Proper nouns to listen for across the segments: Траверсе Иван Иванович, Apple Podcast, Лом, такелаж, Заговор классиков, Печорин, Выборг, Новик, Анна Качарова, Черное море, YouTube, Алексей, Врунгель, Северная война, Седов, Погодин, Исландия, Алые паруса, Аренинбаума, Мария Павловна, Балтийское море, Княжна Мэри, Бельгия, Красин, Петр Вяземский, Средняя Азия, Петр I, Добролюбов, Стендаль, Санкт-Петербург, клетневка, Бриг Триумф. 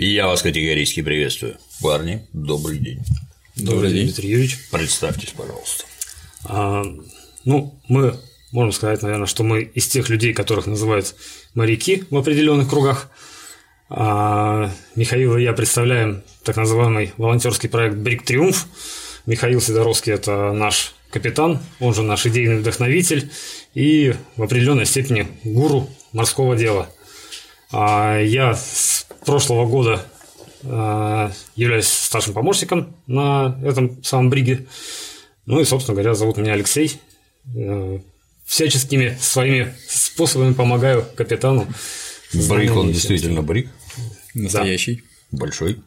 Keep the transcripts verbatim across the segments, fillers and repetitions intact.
Я вас категорически приветствую. Парни, добрый день. Добрый, добрый день, Дмитрий Юрьевич. Представьтесь, пожалуйста. А, ну, мы, можно сказать, наверное, что мы из тех людей, которых называют моряки в определенных кругах. А, Михаил и я представляем так называемый волонтерский проект «Бриг Триумф». Михаил Сидоровский – это наш капитан, он же наш идейный вдохновитель и в определенной степени гуру морского дела. Я с прошлого года являюсь старшим помощником на этом самом бриге. Ну и, собственно говоря, зовут меня Алексей. Всяческими своими способами помогаю капитану. Бриг, он действительно бриг. Настоящий. Да. Большой.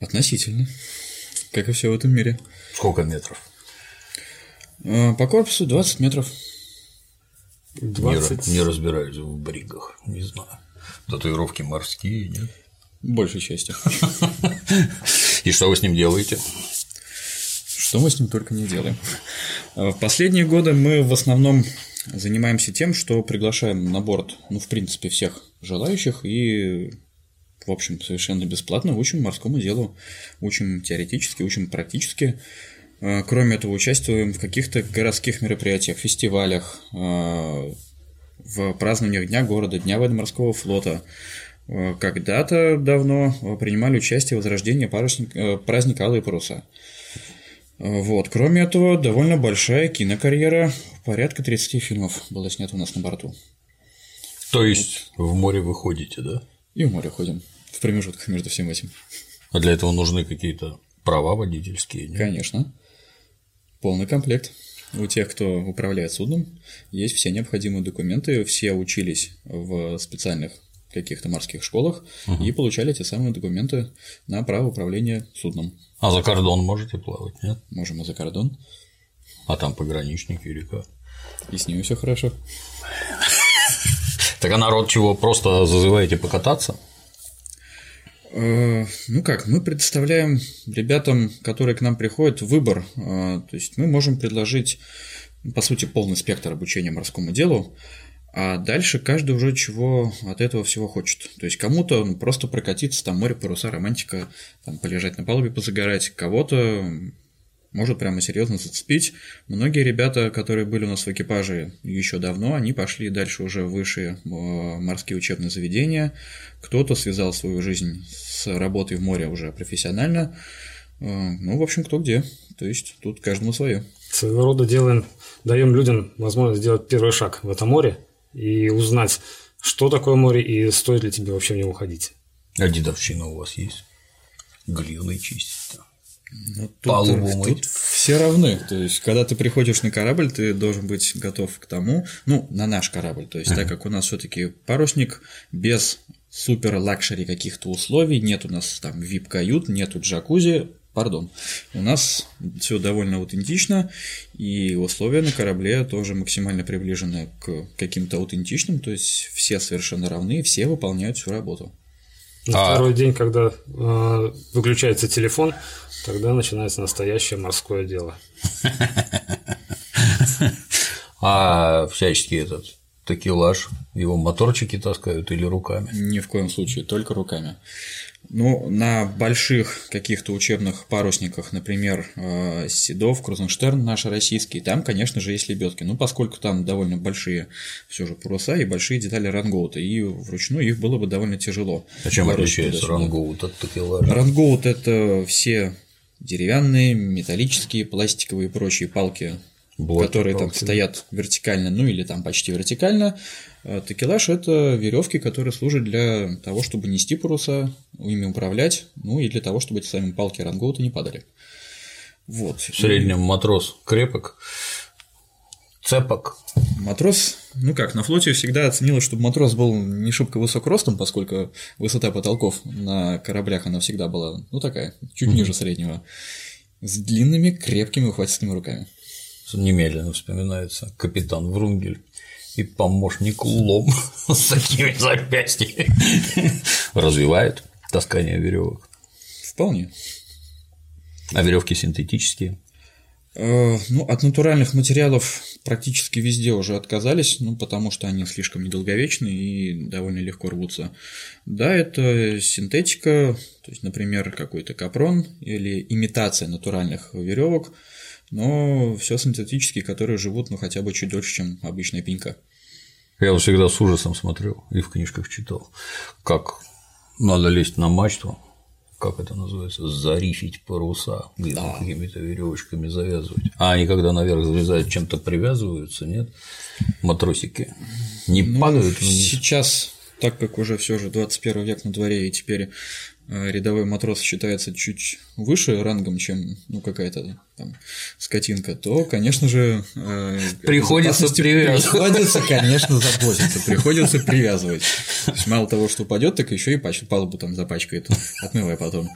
Относительно. Как и все в этом мире. Сколько метров? По корпусу двадцать метров. двадцать... Не, не разбираюсь в бригах, не знаю. Татуировки морские, нет? Большей частью. И что вы с ним делаете? Что мы с ним только не делаем. В последние годы мы в основном занимаемся тем, что приглашаем на борт, ну, в принципе, всех желающих и, в общем, совершенно бесплатно учим морскому делу. Учим теоретически, учим практически. Кроме этого, участвуем в каких-то городских мероприятиях, фестивалях, в празднованиях Дня города, Дня военно-морского флота. Когда-то давно принимали участие в возрождении праздника «Алые паруса». Вот. Кроме этого, довольно большая кинокарьера, порядка тридцать фильмов было снято у нас на борту. То есть, вот. В море вы ходите, да? И в море ходим, в промежутках между всем этим. А для этого нужны какие-то права водительские? Нет? Конечно. Полный комплект. У тех, кто управляет судном, есть все необходимые документы, все учились в специальных каких-то морских школах угу. и получали те самые документы на право управления судном. А за кордон можете плавать, нет? Можем и за кордон. А там пограничники и река. И с ними все хорошо. Так а народ чего, просто зазываете покататься? Ну как, мы предоставляем ребятам, которые к нам приходят, выбор. То есть мы можем предложить, по сути, полный спектр обучения морскому делу, а дальше каждый уже чего от этого всего хочет. То есть кому-то ну, просто прокатиться, там море, паруса, романтика, там полежать на палубе, позагорать, кого-то может прямо серьезно зацепить. Многие ребята, которые были у нас в экипаже еще давно, они пошли дальше уже в высшие морские учебные заведения. Кто-то связал свою жизнь с работой в море уже профессионально. Ну, в общем, кто где. То есть тут каждому свое. Своего рода делаем, даем людям возможность сделать первый шаг в это море и узнать, что такое море и стоит ли тебе вообще в него ходить. А дедовщина у вас есть? Глины чистить? Тут, тут все равны. То есть, когда ты приходишь на корабль, ты должен быть готов к тому, ну, на наш корабль. То есть, так как у нас все-таки парусник без супер-лакшери каких-то условий, нет у нас там вип-кают, нету джакузи. Пардон. У нас все довольно аутентично, и условия на корабле тоже максимально приближены к каким-то аутентичным, то есть все совершенно равны, все выполняют всю работу. На а... второй день, когда э, выключается телефон, тогда начинается настоящее морское дело. А всячески этот такелаж, его моторчики таскают или руками? Ни в коем случае, только руками. Ну, на больших каких-то учебных парусниках, например, Седов, Крузенштерн наши российские, там, конечно же, есть лебедки. Ну, поскольку там довольно большие все же паруса и большие детали рангоута, и вручную их было бы довольно тяжело. А чем отличается рангоут от такелажа? Рангоут – это все деревянные, металлические, пластиковые и прочие палки, Блоки, которые палки. Там стоят вертикально, ну или там почти вертикально. Такелаж – это веревки, которые служат для того, чтобы нести паруса, ими управлять, ну и для того, чтобы эти сами палки рангоута не падали. Вот. В среднем и... матрос крепок, цепок. Матрос, ну как, на флоте всегда оценилось, чтобы матрос был не шибко высок ростом, поскольку высота потолков на кораблях она всегда была, ну такая, чуть mm-hmm. ниже среднего, с длинными, крепкими, ухватистыми руками. Немедленно вспоминается капитан Врунгель и помощник Лом с такими запястьями. Развивает таскание веревок. Вполне. А веревки синтетические? Ну, от натуральных материалов практически везде уже отказались, ну, потому что они слишком недолговечны и довольно легко рвутся. Да, это синтетика, то есть, например, какой-то капрон или имитация натуральных веревок, но все синтетические, которые живут, ну, хотя бы чуть дольше, чем обычная пенька. Я вот всегда с ужасом смотрел и в книжках читал, как надо лезть на мачту, как это называется, зарифить паруса, да, какими-то веревочками завязывать. А они когда наверх залезают, чем-то привязываются, нет? Матросики не ну, падают вниз. Сейчас, так как уже все же двадцать первый век на дворе, и теперь рядовой матрос считается чуть выше рангом, чем ну, какая-то там скотинка, то, конечно же, приходится привязывать. Приходится, конечно, заботиться, приходится привязывать. То есть, мало того, что упадет, так еще и палубу там запачкает, отмывая потом.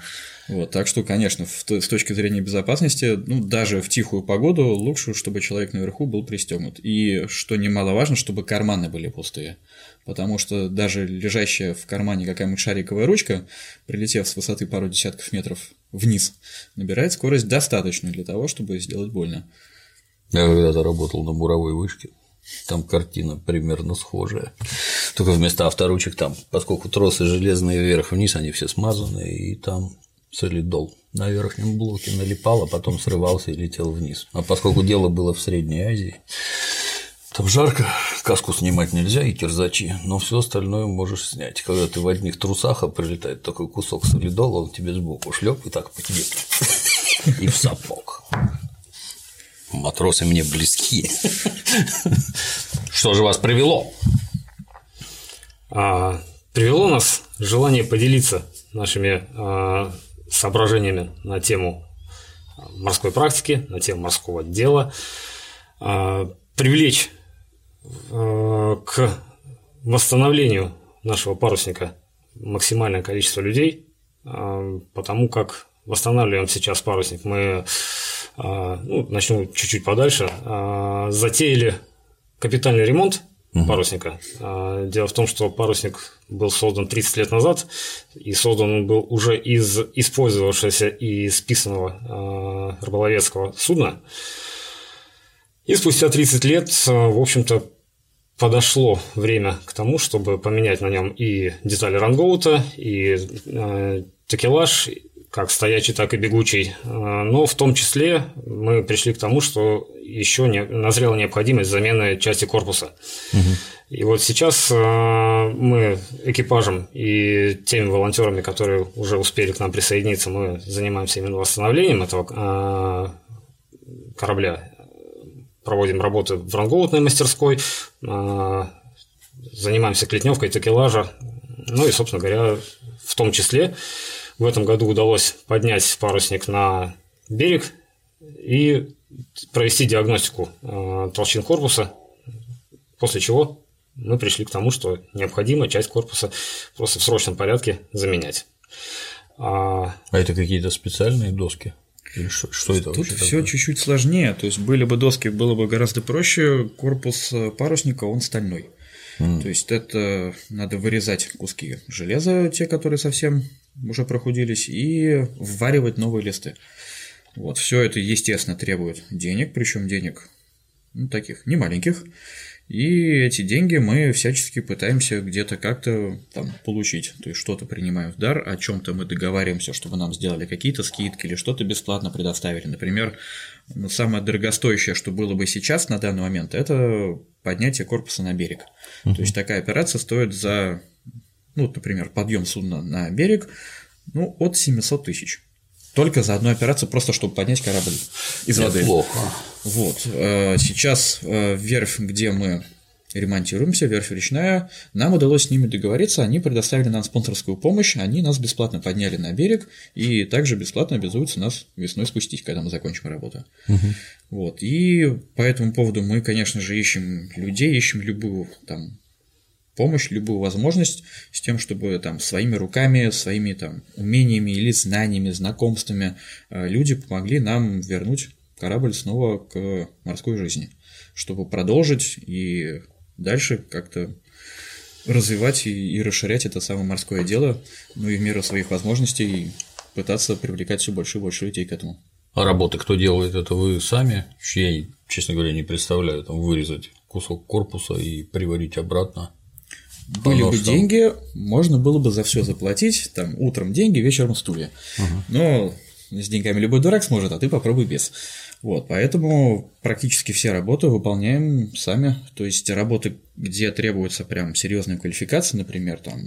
Вот, так что, конечно, в, с точки зрения безопасности, ну, даже в тихую погоду лучше, чтобы человек наверху был пристегнут. И, что немаловажно, чтобы карманы были пустые, потому что даже лежащая в кармане какая-нибудь шариковая ручка, прилетев с высоты пару десятков метров вниз, набирает скорость достаточную для того, чтобы сделать больно. Я когда-то работал на буровой вышке. Там картина примерно схожая. Только вместо авторучек там, поскольку тросы железные вверх-вниз, они все смазаны, и там солидол на верхнем блоке налипал, а потом срывался и летел вниз. А поскольку дело было в Средней Азии, там жарко, каску снимать нельзя и кирзачи, но все остальное можешь снять. Когда ты в одних трусах, а прилетает такой кусок солидола, он тебе сбоку шлеп и так по тебе и в сапог. Матросы мне близки. Что же вас привело? Привело нас желание поделиться нашими соображениями на тему морской практики, на тему морского дела, привлечь к восстановлению нашего парусника максимальное количество людей, потому как восстанавливаем сейчас парусник мы, ну, начну чуть-чуть подальше, затеяли капитальный ремонт парусника. Дело в том, что парусник был создан тридцать лет назад, и создан он был уже из использовавшегося и списанного рыболовецкого судна. И спустя тридцать лет, в общем-то, подошло время к тому, чтобы поменять на нем и детали рангоута, и такелаж, как стоячий, так и бегучий. Но в том числе мы пришли к тому, что еще не назрела необходимость замены части корпуса. Угу. И вот сейчас мы экипажем и теми волонтерами, которые уже успели к нам присоединиться, мы занимаемся именно восстановлением этого корабля, проводим работы в рангоутной мастерской, занимаемся клетневкой такелажа, ну и, собственно говоря, в том числе в этом году удалось поднять парусник на берег и провести диагностику толщин корпуса, после чего мы пришли к тому, что необходимо часть корпуса просто в срочном порядке заменять. А это какие-то специальные доски? Что, что это? Тут все чуть-чуть сложнее, то есть были бы доски, было бы гораздо проще, корпус парусника, он стальной, mm. то есть это надо вырезать куски железа, те, которые совсем уже прохудились, и вваривать новые листы. Вот, все это, естественно, требует денег, причем денег ну, таких немаленьких, и эти деньги мы всячески пытаемся где-то как-то там получить, то есть что-то принимаем в дар, о чем-то мы договариваемся, чтобы нам сделали какие-то скидки или что-то бесплатно предоставили. Например, самое дорогостоящее, что было бы сейчас на данный момент, это поднятие корпуса на берег. Uh-huh. То есть такая операция стоит за, ну, например, подъем судна на берег, ну, от семисот тысяч. Только за одну операцию, просто чтобы поднять корабль из воды. Плохо. Вот. Сейчас верфь, где мы ремонтируемся, верфь речная, нам удалось с ними договориться, они предоставили нам спонсорскую помощь, они нас бесплатно подняли на берег и также бесплатно обязуются нас весной спустить, когда мы закончим работу. Угу. Вот. И по этому поводу мы, конечно же, ищем людей, ищем любую там помощь, любую возможность с тем, чтобы там своими руками, своими там умениями или знаниями, знакомствами люди помогли нам вернуть корабль снова к морской жизни, чтобы продолжить и дальше как-то развивать и, и расширять это самое морское дело, ну и в меру своих возможностей пытаться привлекать все больше и больше людей к этому. А работы кто делает, это вы сами? Я, честно говоря, не представляю, там вырезать кусок корпуса и приварить обратно. Были бы что... деньги, можно было бы за все заплатить, там утром деньги, вечером стулья. Ага. Но с деньгами любой дурак сможет, а ты попробуй без. Вот, поэтому практически все работы выполняем сами. То есть работы, где требуется прям серьезная квалификация, например, там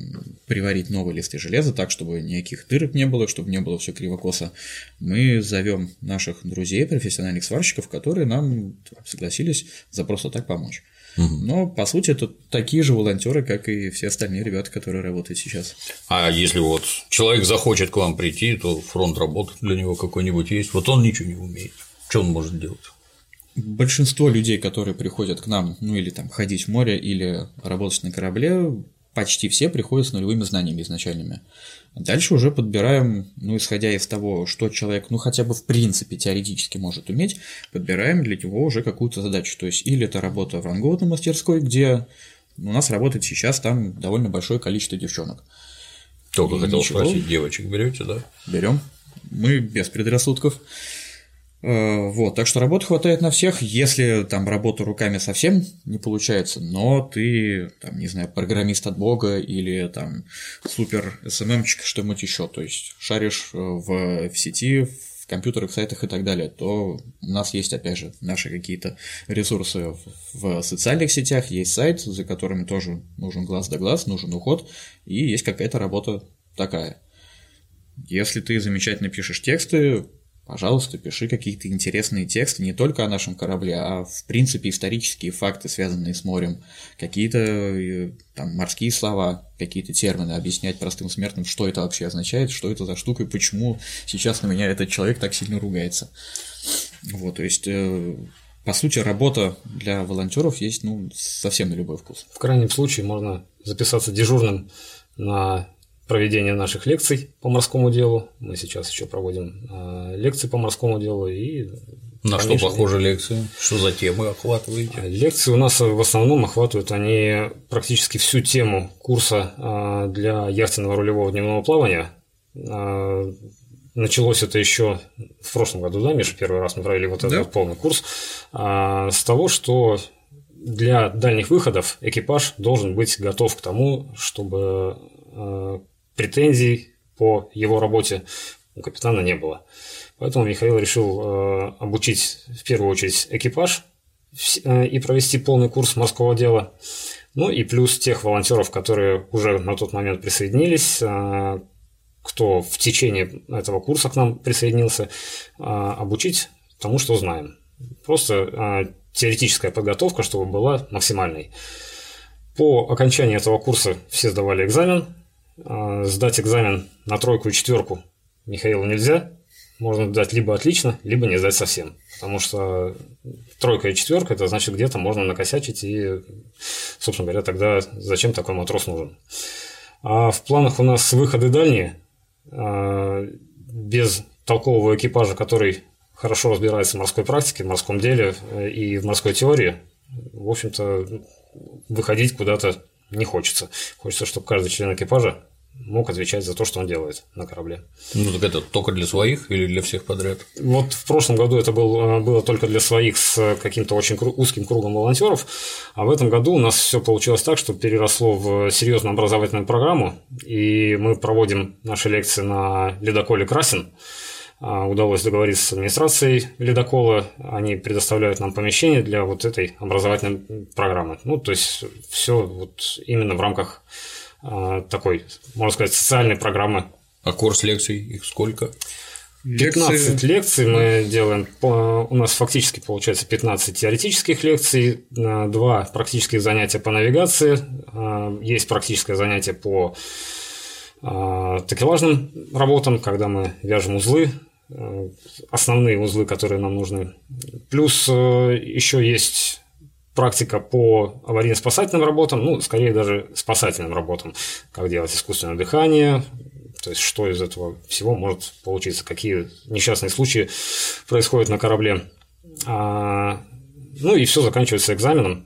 приварить новые листы железа так, чтобы никаких дырок не было, чтобы не было все криво-косо, мы зовем наших друзей, профессиональных сварщиков, которые нам согласились за просто так помочь. Но, по сути, это такие же волонтеры, как и все остальные ребята, которые работают сейчас. А если вот человек захочет к вам прийти, то фронт работы для него какой-нибудь есть, вот он ничего не умеет, что он может делать? Большинство людей, которые приходят к нам, ну или там ходить в море, или работать на корабле, почти все приходят с нулевыми знаниями изначальными. Дальше уже подбираем, ну, исходя из того, что человек, ну, хотя бы в принципе теоретически может уметь, подбираем для него уже какую-то задачу. То есть, или это работа в ранговой мастерской, где у нас работает сейчас там довольно большое количество девчонок. Только и хотел ничего. Спросить, девочек берете, да? Берем. Мы без предрассудков. Вот, так что работы хватает на всех, если там работу руками совсем не получается, но ты, там, не знаю, программист от бога или там супер эс эм эм-чик, что-нибудь еще, то есть шаришь в, в сети, в компьютерах, сайтах и так далее, то у нас есть, опять же, наши какие-то ресурсы в, в социальных сетях, есть сайт, за которым тоже нужен глаз да глаз, нужен уход, и есть какая-то работа такая. Если ты замечательно пишешь тексты, пожалуйста, пиши какие-то интересные тексты не только о нашем корабле, а в принципе исторические факты, связанные с морем, какие-то там морские слова, какие-то термины, объяснять простым смертным, что это вообще означает, что это за штука и почему сейчас на меня этот человек так сильно ругается. Вот, то есть, по сути, работа для волонтеров есть, ну, совсем на любой вкус. В крайнем случае можно записаться дежурным на... проведение наших лекций по морскому делу. Мы сейчас еще проводим лекции по морскому делу. И, на конечно, что похожи лекции? Что за темы охватываете? Лекции у нас в основном охватывают они практически всю тему курса для яхтенного рулевого дневного плавания. Началось это еще в прошлом году, да, Миша, первый раз мы провели вот этот да. полный курс, с того, что для дальних выходов экипаж должен быть готов к тому, чтобы претензий по его работе у капитана не было. Поэтому Михаил решил обучить в первую очередь экипаж и провести полный курс морского дела. Ну и плюс тех волонтеров, которые уже на тот момент присоединились, кто в течение этого курса к нам присоединился, обучить тому, что знаем. Просто теоретическая подготовка, чтобы была максимальной. По окончании этого курса все сдавали экзамен. Сдать экзамен на тройку и четверку Михаилу нельзя. Можно сдать либо отлично, либо не сдать совсем. Потому что тройка и четверка, это значит, где-то можно накосячить. И, собственно говоря, тогда зачем такой матрос нужен? А в планах у нас выходы дальние. Без толкового экипажа, который хорошо разбирается в морской практике, в морском деле и в морской теории, в общем-то, выходить куда-то не хочется. Хочется, чтобы каждый член экипажа мог отвечать за то, что он делает на корабле. Ну, так это только для своих или для всех подряд? Вот в прошлом году это было, было только для своих с каким-то очень узким кругом волонтеров, а в этом году у нас все получилось так, что переросло в серьезную образовательную программу, и мы проводим наши лекции на ледоколе «Красин». Удалось договориться с администрацией ледокола, они предоставляют нам помещение для вот этой образовательной программы. Ну, то есть, все вот именно в рамках такой, можно сказать, социальной программы. А курс лекций их сколько? пятнадцать лекций, лекций мы делаем, у нас фактически получается пятнадцать теоретических лекций, два практических занятия по навигации, есть практическое занятие по такелажным работам, когда мы вяжем узлы, основные узлы, которые нам нужны. Плюс еще есть практика по аварийно-спасательным работам, ну, скорее даже спасательным работам, как делать искусственное дыхание, то есть что из этого всего может получиться, какие несчастные случаи происходят на корабле. Ну и все заканчивается экзаменом,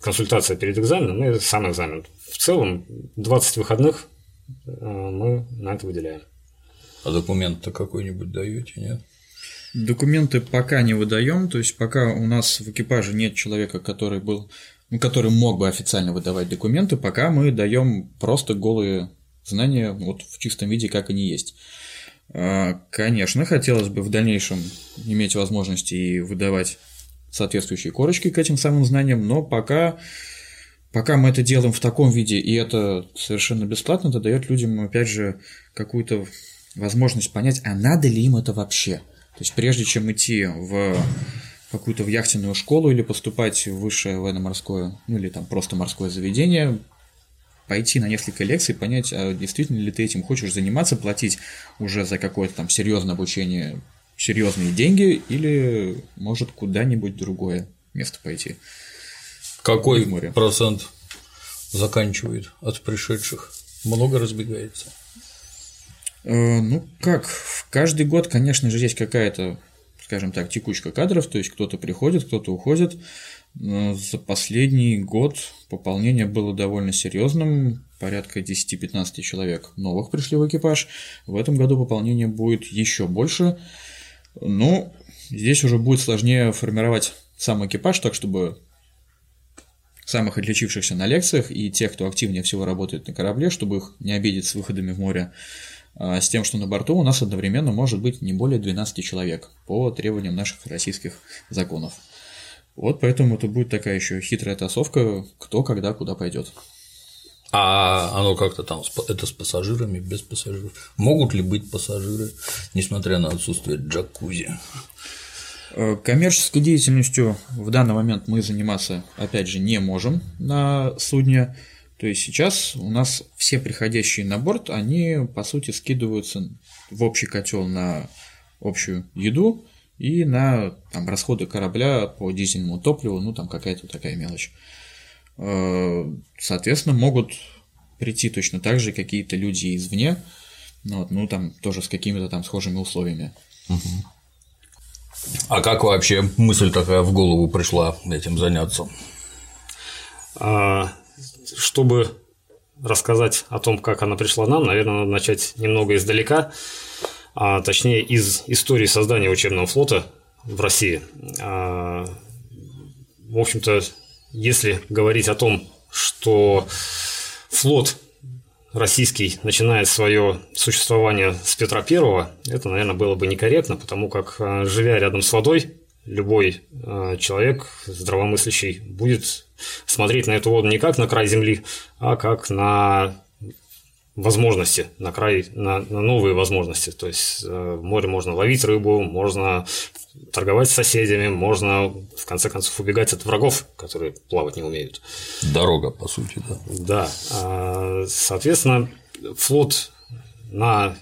консультация перед экзаменом и сам экзамен. В целом двадцать выходных мы на это выделяем. А документ-то какой-нибудь даете, нет? Документы пока не выдаем, то есть пока у нас в экипаже нет человека, который был, который мог бы официально выдавать документы, пока мы даем просто голые знания вот в чистом виде, как они есть. Конечно, хотелось бы в дальнейшем иметь возможность и выдавать соответствующие корочки к этим самым знаниям, но пока, пока мы это делаем в таком виде, и это совершенно бесплатно, это дает людям, опять же, какую-то возможность понять, а надо ли им это вообще. То есть прежде чем идти в какую-то в яхтенную школу или поступать в высшее военно-морское, ну или там просто морское заведение, пойти на несколько лекций, понять, а действительно ли ты этим хочешь заниматься, платить уже за какое-то там серьезное обучение, серьезные деньги, или может куда-нибудь другое место пойти. Какой процент заканчивает от пришедших? Много разбегается? Э, ну как, в каждый год, конечно же, есть какая-то, скажем так, текучка кадров, то есть кто-то приходит, кто-то уходит. За последний год пополнение было довольно серьезным, порядка десять-пятнадцать человек новых пришли в экипаж, в этом году пополнение будет еще больше, но здесь уже будет сложнее формировать сам экипаж так, чтобы самых отличившихся на лекциях и тех, кто активнее всего работает на корабле, чтобы их не обидеть с выходами в море, с тем, что на борту у нас одновременно может быть не более двенадцать человек по требованиям наших российских законов. Вот поэтому это будет такая еще хитрая тасовка, кто когда куда пойдет. А оно как-то там, это с пассажирами, без пассажиров? Могут ли быть пассажиры, несмотря на отсутствие джакузи? Коммерческой деятельностью в данный момент мы заниматься, опять же, не можем на судне. То есть сейчас у нас все приходящие на борт, они, по сути, скидываются в общий котел на общую еду и на там, расходы корабля по дизельному топливу, ну там какая-то такая мелочь. Соответственно, могут прийти точно так же какие-то люди извне, ну, ну там тоже с какими-то там схожими условиями. Угу. А как вообще мысль такая в голову пришла этим заняться? Чтобы рассказать о том, как она пришла нам, наверное, надо начать немного издалека. А точнее, из истории создания учебного флота в России. А, в общем-то, если говорить о том, что флот российский начинает свое существование с Петра Первого, это, наверное, было бы некорректно, потому как, живя рядом с водой, любой человек здравомыслящий будет смотреть на эту воду не как на край земли, а как на возможности, на край, на, на новые возможности. То есть э, в море можно ловить рыбу, можно торговать с соседями, можно, в конце концов, убегать от врагов, которые плавать не умеют. Дорога, по сути, да. Да. Соответственно, флот на...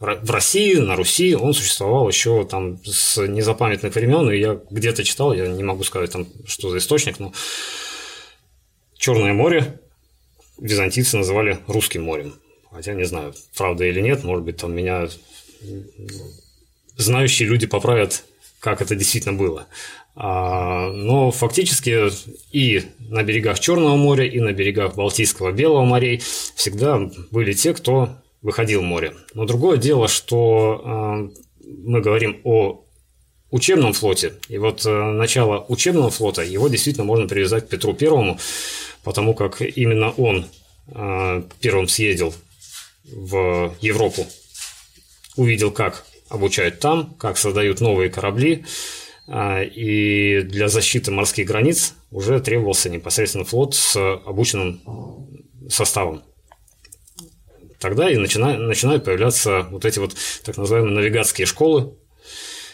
в России, на Руси он существовал еще там с незапамятных времен, и я где-то читал, я не могу сказать, там, что за источник, но Черное море византийцы называли Русским морем. Хотя не знаю, правда или нет, может быть, там меня знающие люди поправят, как это действительно было. Но фактически и на берегах Черного моря, и на берегах Балтийского, Белого морей всегда были те, кто выходил в море. Но другое дело, что мы говорим о учебном флоте, и вот начало учебного флота, его действительно можно привязать к Петру Первому, потому как именно он первым съездил в Европу, увидел, как обучают там, как создают новые корабли, и для защиты морских границ уже требовался непосредственно флот с обученным составом. Тогда и начинают появляться вот эти вот так называемые навигатские школы,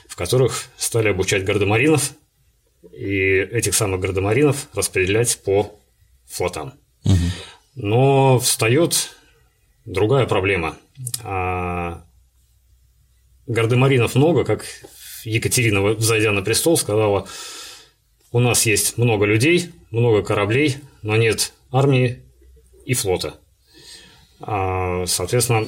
в которых стали обучать гардемаринов, и этих самых гардемаринов распределять по флотам. Угу. Но встает другая проблема. Гардемаринов много, как Екатерина, взойдя на престол, сказала: у нас есть много людей, много кораблей, но нет армии и флота. Соответственно,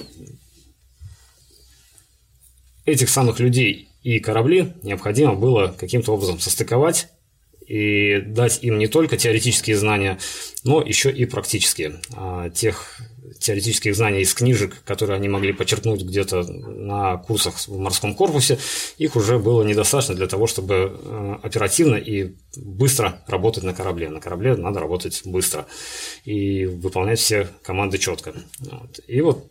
этих самых людей и корабли необходимо было каким-то образом состыковать и дать им не только теоретические знания, но еще и практические. Тех теоретических знаний из книжек, которые они могли почерпнуть где-то на курсах в морском корпусе, их уже было недостаточно для того, чтобы оперативно и быстро работать на корабле. На корабле надо работать быстро и выполнять все команды четко. Вот. И вот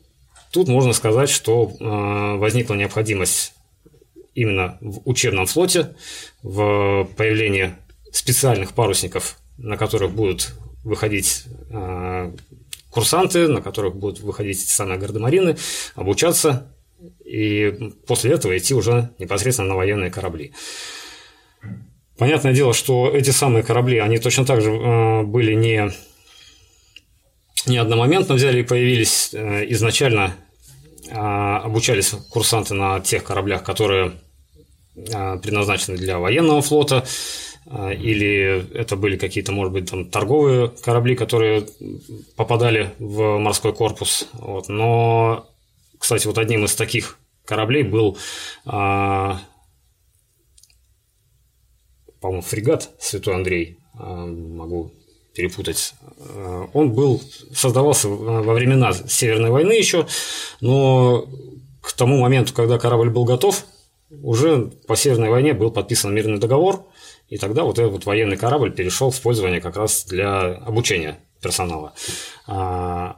тут можно сказать, что возникла необходимость именно в учебном флоте, в появлении специальных парусников, на которых будут выходить курсанты, на которых будут выходить самые гардемарины, обучаться и после этого идти уже непосредственно на военные корабли. Понятное дело, что эти самые корабли, они точно так же были не, не одномоментно взяли и появились. Изначально обучались курсанты на тех кораблях, которые предназначены для военного флота, или это были какие-то, может быть, там, торговые корабли, которые попадали в морской корпус. Вот. Но, кстати, вот одним из таких кораблей был, по-моему, фрегат Святой Андрей, могу перепутать. Он был, создавался во времена Северной войны еще, но к тому моменту, когда корабль был готов, уже по Северной войне был подписан мирный договор, и тогда вот этот вот военный корабль перешел в пользование как раз для обучения персонала. Но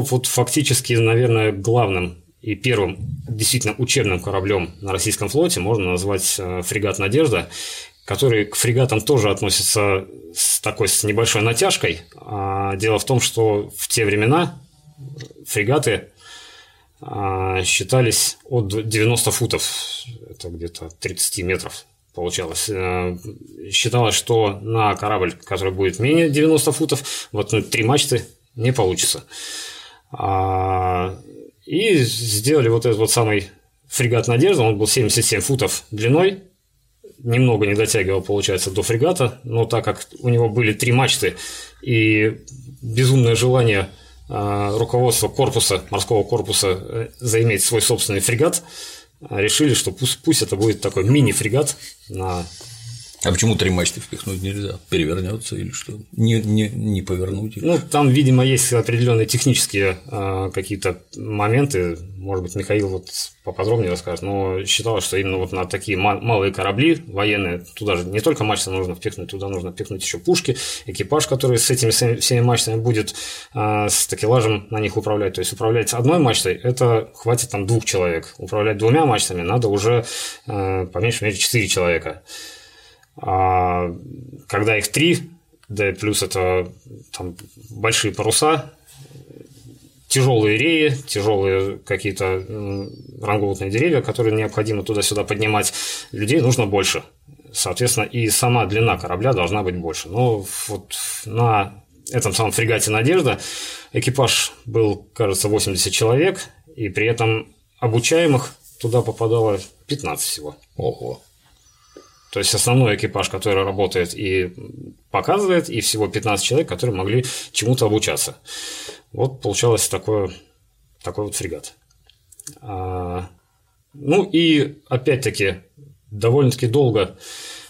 вот фактически, наверное, главным и первым действительно учебным кораблем на российском флоте можно назвать фрегат «Надежда», который к фрегатам тоже относится с такой с небольшой натяжкой. Дело в том, что в те времена фрегаты считались от девяноста футов, это где-то тридцать метров получалось. Считалось, что на корабль, который будет менее девяноста футов, вот ну, три мачты не получится. И сделали вот этот вот самый фрегат «Надежда», он был семьдесят семь футов длиной, немного не дотягивал, получается, до фрегата, но так как у него были три мачты и безумное желание руководство корпуса, морского корпуса, заиметь свой собственный фрегат, решили, что пусть, пусть это будет такой мини-фрегат на... А почему три мачты впихнуть нельзя? Перевернется или что? Не, не, не повернуть? Или... Ну, там, видимо, есть определенные технические какие-то моменты. Может быть, Михаил вот поподробнее расскажет, но считалось, что именно вот на такие малые корабли военные, туда же не только мачты нужно впихнуть, туда нужно впихнуть еще пушки, экипаж, который с этими всеми мачтами будет с такелажем на них управлять. То есть управлять одной мачтой – это хватит там двух человек. Управлять двумя мачтами надо уже по меньшей мере четыре человека. А когда их три, да и плюс это там большие паруса, тяжелые реи, тяжелые какие-то ранговодные деревья, которые необходимо туда-сюда поднимать, людей нужно больше. Соответственно, и сама длина корабля должна быть больше. Но вот на этом самом фрегате «Надежда» экипаж был, кажется, восемьдесят человек, и при этом обучаемых туда попадало пятнадцать всего. Ого! То есть основной экипаж, который работает и показывает, и всего пятнадцать человек, которые могли чему-то обучаться. Вот получалось такое, такой вот фрегат. Ну и опять-таки довольно-таки долго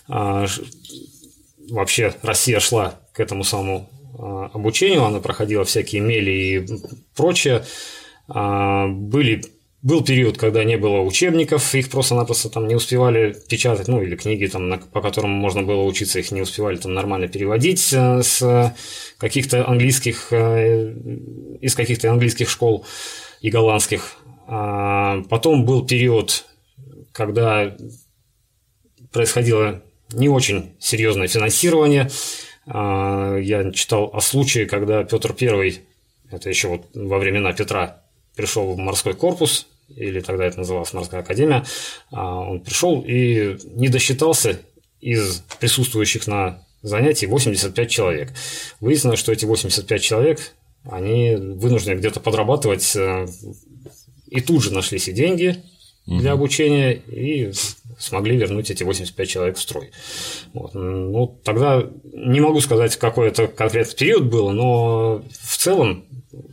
вообще Россия шла к этому самому обучению, она проходила всякие мели и прочее. Были... Был период, когда не было учебников, их просто-напросто там не успевали печатать, ну или книги, там, по которым можно было учиться, их не успевали там нормально переводить с каких-то английских, из каких-то английских школ и голландских. Потом был период, когда происходило не очень серьезное финансирование. Я читал о случае, когда Петр Первый, это еще вот во времена Петра, пришел в морской корпус, или тогда это называлась морская академия, он пришел и не досчитался из присутствующих на занятии восемьдесят пять человек. Выяснилось, что эти восемьдесят пять человек, они вынуждены где-то подрабатывать, и тут же нашлись и деньги для обучения, и смогли вернуть эти восемьдесят пять человек в строй. Вот. Ну, тогда не могу сказать, какой это конкретный период был, но в целом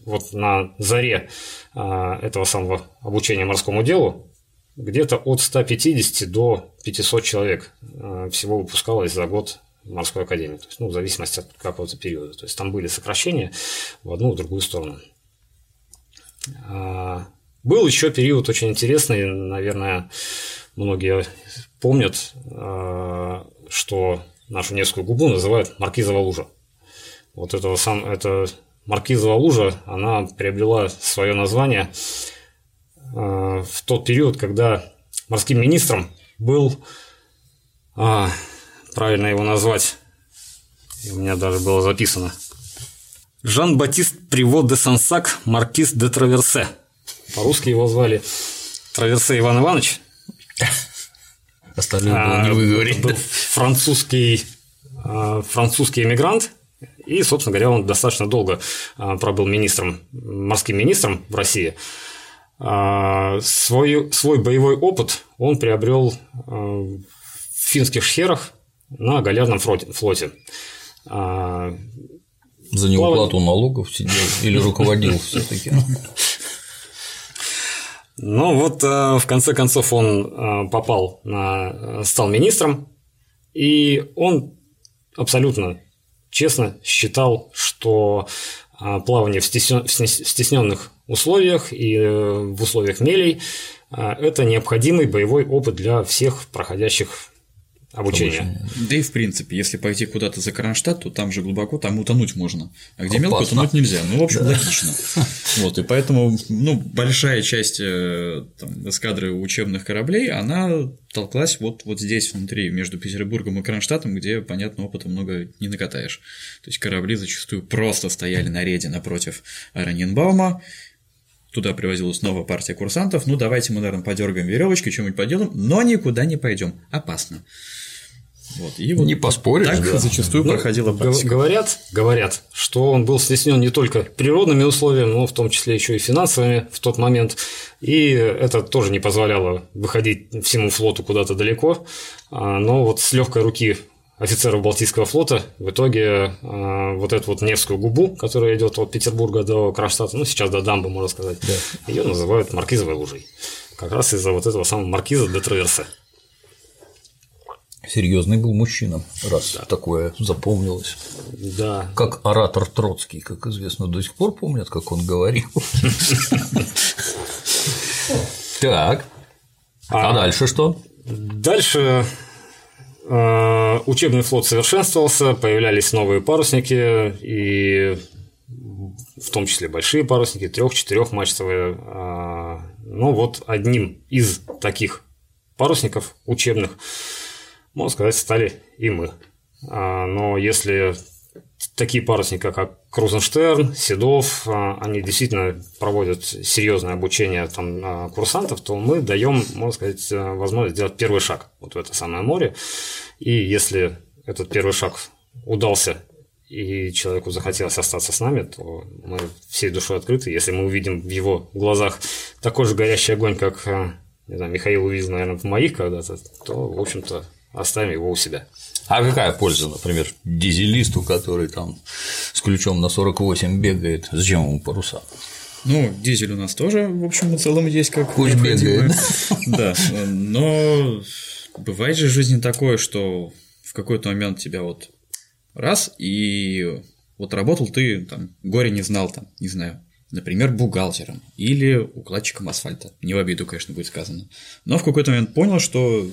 вот на заре этого самого обучения морскому делу где-то от ста пятидесяти до пятисот человек всего выпускалось за год морской академии, то есть, ну, в зависимости от какого-то периода. То есть там были сокращения в одну, в другую сторону. Был еще период очень интересный, наверное, многие помнят, что нашу Невскую губу называют Маркизова лужа. Вот этого сам, это Маркизова лужа, она приобрела свое название в тот период, когда морским министром был, правильно его назвать, у меня даже было записано, Жан-Батист Приво де Сансак, маркиз де Траверсе. По-русски его звали Траверсе Иван Иванович. Остальное было не выговорить. Был французский, французский эмигрант. И, собственно говоря, он достаточно долго пробыл министром, морским министром в России. Свой, свой боевой опыт он приобрел в финских шхерах на Галерном флоте. За неуплату налогов сидел или руководил все-таки. Но вот в конце концов он попал, на, стал министром, и он абсолютно честно считал, что плавание в стесненных условиях и в условиях мелей – это необходимый боевой опыт для всех проходящих обучение. Да и в принципе, если пойти куда-то за Кронштадт, то там же глубоко, там утонуть можно, а где мелко утонуть нельзя. Ну, в общем, да. Логично. Вот, и поэтому, ну, большая часть там, эскадры учебных кораблей, она толклась вот, вот здесь внутри, между Петербургом и Кронштадтом, где, понятно, опыта много не накатаешь. То есть корабли зачастую просто стояли на рейде напротив Аренинбаума. Туда привозилась новая партия курсантов. Ну, давайте мы, наверное, подергаем веревочки, что-нибудь поделаем, но никуда не пойдем. Опасно. Вот. И вот не поспоришь, так да. Зачастую ну, проходила практика. Говорят, говорят, что он был стеснен не только природными условиями, но в том числе еще и финансовыми в тот момент. И это тоже не позволяло выходить всему флоту куда-то далеко. Но вот с легкой руки офицеров Балтийского флота в итоге э, вот эту вот Невскую губу, которая идет от Петербурга до Кронштадта, ну сейчас до дамбы, можно сказать, да. Ее называют Маркизовой лужей. Как раз из-за вот этого самого маркиза де Траверсе. Серьезный был мужчина, раз да. Такое запомнилось. Да. Как оратор Троцкий, как известно, до сих пор помнят, как он говорил. Так. А дальше что? Дальше. Учебный флот совершенствовался, появлялись новые парусники, и в том числе большие парусники, трех-четырехмачтовые. Ну вот одним из таких парусников учебных, можно сказать, стали и мы. Но если такие парусники, как Крузенштерн, Седов, они действительно проводят серьезное обучение там, курсантов, то мы даем, можно сказать, возможность сделать первый шаг вот в это самое море. И если этот первый шаг удался и человеку захотелось остаться с нами, то мы всей душой открыты. Если мы увидим в его глазах такой же горящий огонь, как не знаю, Михаил увидел, наверное, в моих когда-то, то, в общем-то, оставим его у себя. А какая польза, например, дизелисту, который там с ключом на сорок восемь бегает, зачем ему паруса? Ну, дизель у нас тоже, в общем и целом, есть как... Пусть бегает. Да, но бывает же в жизни такое, что в какой-то момент тебя вот раз, и вот работал ты, там, горе не знал, там, не знаю, например, бухгалтером или укладчиком асфальта, не в обиду, конечно, будет сказано, но в какой-то момент понял, что...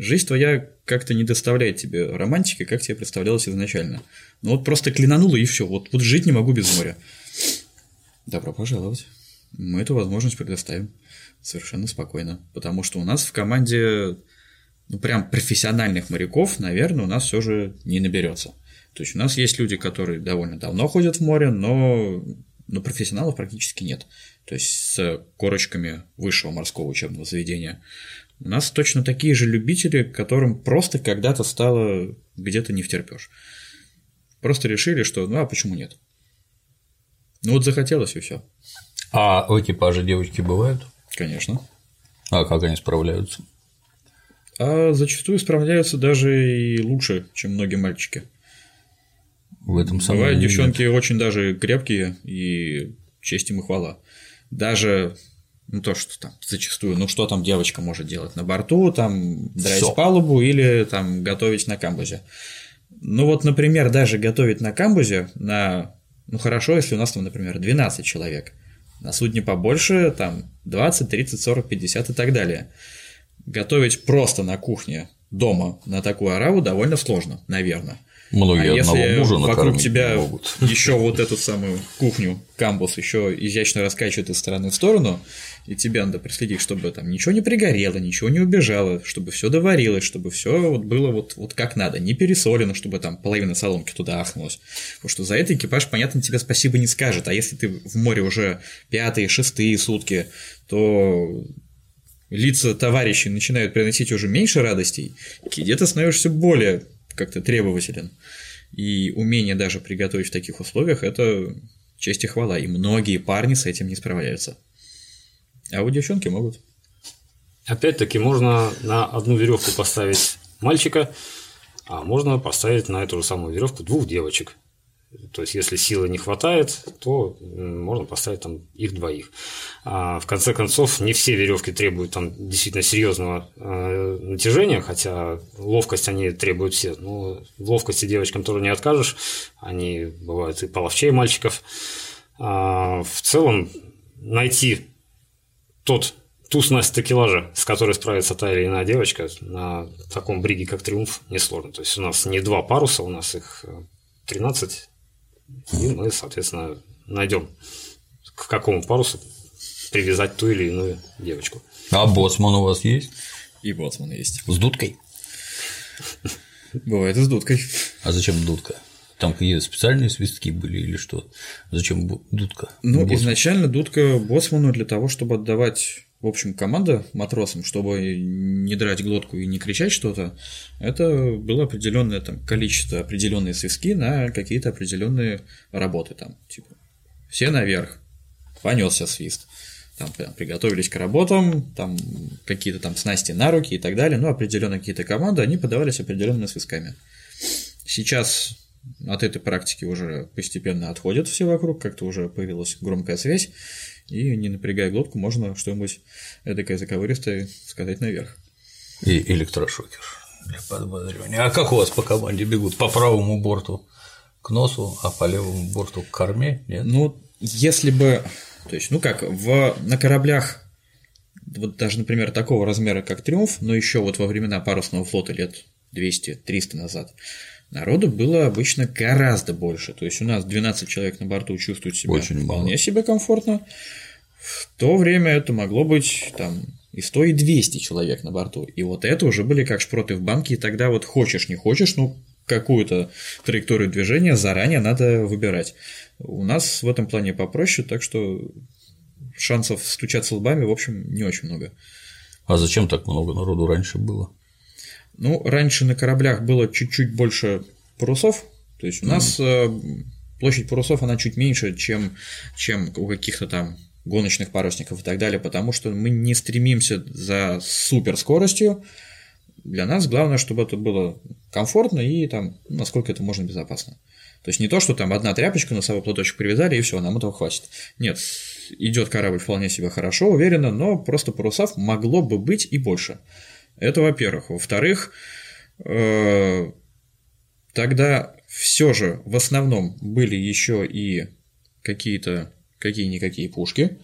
Жизнь твоя как-то не доставляет тебе романтики, как тебе представлялось изначально. Ну вот просто клинануло и все. Вот, вот жить не могу без моря. Добро пожаловать. Мы эту возможность предоставим совершенно спокойно. Потому что у нас в команде, ну прям профессиональных моряков, наверное, у нас все же не наберется. То есть у нас есть люди, которые довольно давно ходят в море, но, но профессионалов практически нет. То есть с корочками высшего морского учебного заведения. У нас точно такие же любители, которым просто когда-то стало где-то не втерпёшь. Просто решили, что ну а почему нет? Ну вот захотелось и все. А у экипажа девочки бывают? Конечно. А как они справляются? А зачастую справляются даже и лучше, чем многие мальчики. В этом самом деле. Бывают девчонки нет. Очень даже крепкие, и честь им и хвала. Даже. Ну, то, что там зачастую, ну, что там девочка может делать на борту, там, драть палубу или там готовить на камбузе. Ну вот, например, даже готовить на камбузе, на, ну хорошо, если у нас там, например, двенадцать человек, на судне побольше, там двадцать, тридцать, сорок, пятьдесят и так далее. Готовить просто на кухне дома на такую ораву довольно сложно, наверное. Многие а если мужа вокруг тебя могут. Еще вот эту самую кухню, камбус, еще изящно раскачивают из стороны в сторону, и тебе надо проследить, чтобы там ничего не пригорело, ничего не убежало, чтобы все доварилось, чтобы все вот было вот, вот как надо, не пересолено, чтобы там половина соломки туда ахнулась. Потому что за это экипаж, понятно, тебе спасибо не скажет, а если ты в море уже пятые, шестые сутки, то лица товарищей начинают приносить уже меньше радостей, и где-то становишься более... как-то требователен, и умение даже приготовить в таких условиях – это честь и хвала, и многие парни с этим не справляются, а у девчонки могут. Опять-таки можно на одну веревку поставить мальчика, а можно поставить на эту же самую веревку двух девочек, то есть если силы не хватает, то можно поставить там их двоих. А в конце концов, не все веревки требуют там действительно серьезного э, натяжения, хотя ловкость они требуют все. Но в ловкости девочкам тоже не откажешь, они бывают и половчее мальчиков. А в целом найти тот ту снасть такелажа, с которой справится та или иная девочка, на таком бриге, как Триумф, несложно. То есть у нас не два паруса, у нас их тринадцать. И мы, соответственно, найдем, к какому парусу привязать ту или иную девочку. А боцман у вас есть? И боцман есть. С дудкой? Бывает и с дудкой. А зачем дудка? Там какие-то специальные свистки были или что? Зачем дудка? Ну, боцман? Изначально дудка боцману для того, чтобы отдавать, в общем, команда матросам, чтобы не драть глотку и не кричать что-то, это было определенное там количество, определенные свистки на какие-то определенные работы там, типа все наверх, понесся свист, там прям приготовились к работам, там какие-то там снасти на руки и так далее, ну определенные какие-то команды, они подавались определенными свистками. Сейчас от этой практики уже постепенно отходят все вокруг, как-то уже появилась громкая связь, и, не напрягая глотку, можно что-нибудь эдакое заковыристое сказать наверх. И электрошокер для подбадривания. А как у вас по команде бегут? По правому борту к носу, а по левому борту к корме? Нет? Ну, если бы… То есть, ну как, в... на кораблях, вот даже, например, такого размера, как «Триумф», но еще вот во времена парусного флота лет двести-триста назад, народу было обычно гораздо больше, то есть у нас двенадцать человек на борту чувствуют себя очень вполне мало. Себе комфортно, в то время это могло быть там и сто, и двести человек на борту, и вот это уже были как шпроты в банке, и тогда вот хочешь не хочешь, ну какую-то траекторию движения заранее надо выбирать. У нас в этом плане попроще, так что шансов стучаться лбами, в общем, не очень много. А зачем так много народу раньше было? Ну, раньше на кораблях было чуть-чуть больше парусов, то есть у mm. нас площадь парусов, она чуть меньше, чем, чем у каких-то там гоночных парусников и так далее, потому что мы не стремимся за суперскоростью, для нас главное, чтобы это было комфортно и там, насколько это можно безопасно. То есть не то, что там одна тряпочка, носовой платочек привязали, и все, нам этого хватит. Нет, идет корабль вполне себе хорошо, уверенно, но просто парусов могло бы быть и больше. Это, во-первых. Во-вторых, э- тогда все же в основном были еще и какие-то какие-никакие пушки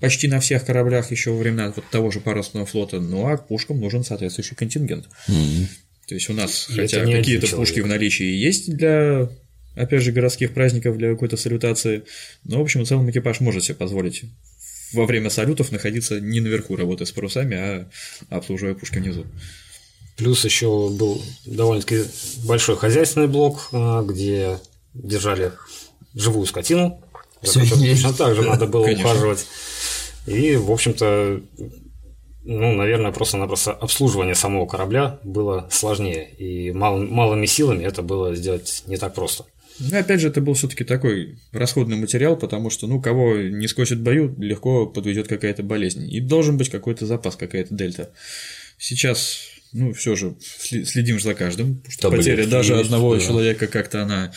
почти на всех кораблях еще во времена вот того же парусного флота, ну а к пушкам нужен соответствующий контингент. Mm-hmm. То есть у нас, и хотя какие-то пушки человек. В наличии есть для, опять же, городских праздников, для какой-то салютации, но, в общем, в целом экипаж может себе позволить во время салютов находиться не наверху, работая с парусами, а обслуживая пушки внизу. Плюс еще был довольно-таки большой хозяйственный блок, где держали живую скотину, за которой точно так же надо было Конечно. Ухаживать. И, в общем-то, ну, наверное, просто-напросто обслуживание самого корабля было сложнее, и мал- малыми силами это было сделать не так просто. Ну, опять же, это был все-таки такой расходный материал, потому что, ну, кого не скосит в бою, легко подведет какая-то болезнь. И должен быть какой-то запас, какая-то дельта. Сейчас ну, все же следим же за каждым, потому что потеря даже есть, одного да. человека как-то она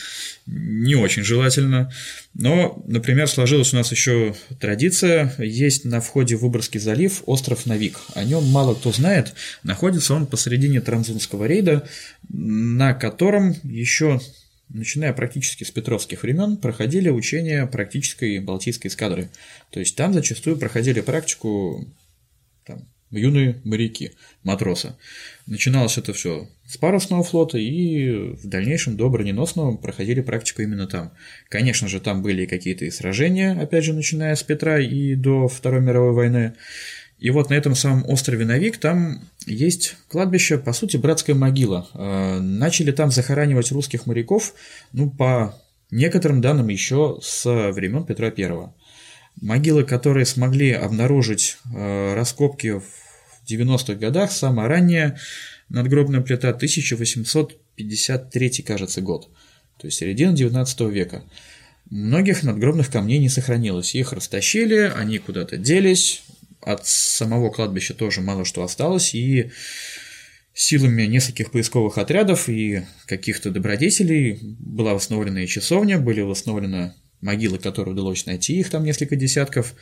не очень желательна. Но, например, сложилась у нас еще традиция, есть на входе в Выборгский залив остров Новик, о нем мало кто знает, находится он посредине Транзунского рейда, на котором еще начиная практически с петровских времен проходили учения практической балтийской эскадры, то есть там зачастую проходили практику там, юные моряки, матросы. Начиналось это все с парусного флота, и в дальнейшем до броненосного проходили практику именно там. Конечно же, там были какие-то и сражения, опять же, начиная с Петра и до Второй мировой войны. И вот на этом самом острове Новик там есть кладбище, по сути, братская могила. Начали там захоранивать русских моряков, ну, по некоторым данным, еще со времен Петра Первого. Могилы, которые смогли обнаружить раскопки в девяностых годах, самая ранняя надгробная плита тысяча восемьсот пятьдесят третий, кажется, год, то есть середина девятнадцатого века. Многих надгробных камней не сохранилось, их растащили, они куда-то делись, от самого кладбища тоже мало что осталось, и силами нескольких поисковых отрядов и каких-то добродетелей была восстановлена и часовня, были восстановлены могилы, которые удалось найти, их там несколько десятков.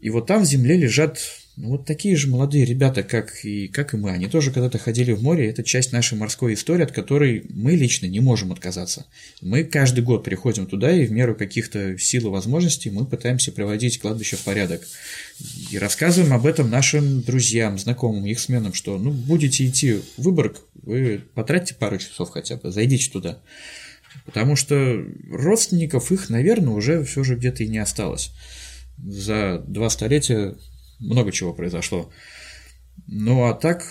И вот там в земле лежат ну, вот такие же молодые ребята, как и, как и мы. Они тоже когда-то ходили в море. Это часть нашей морской истории, от которой мы лично не можем отказаться. Мы каждый год приходим туда, и в меру каких-то сил и возможностей мы пытаемся приводить кладбище в порядок. И рассказываем об этом нашим друзьям, знакомым, их сменам, что ну, будете идти в Выборг, вы потратьте пару часов хотя бы, зайдите туда. Потому что родственников их, наверное, уже все же где-то и не осталось. За два столетия много чего произошло. Ну, а так,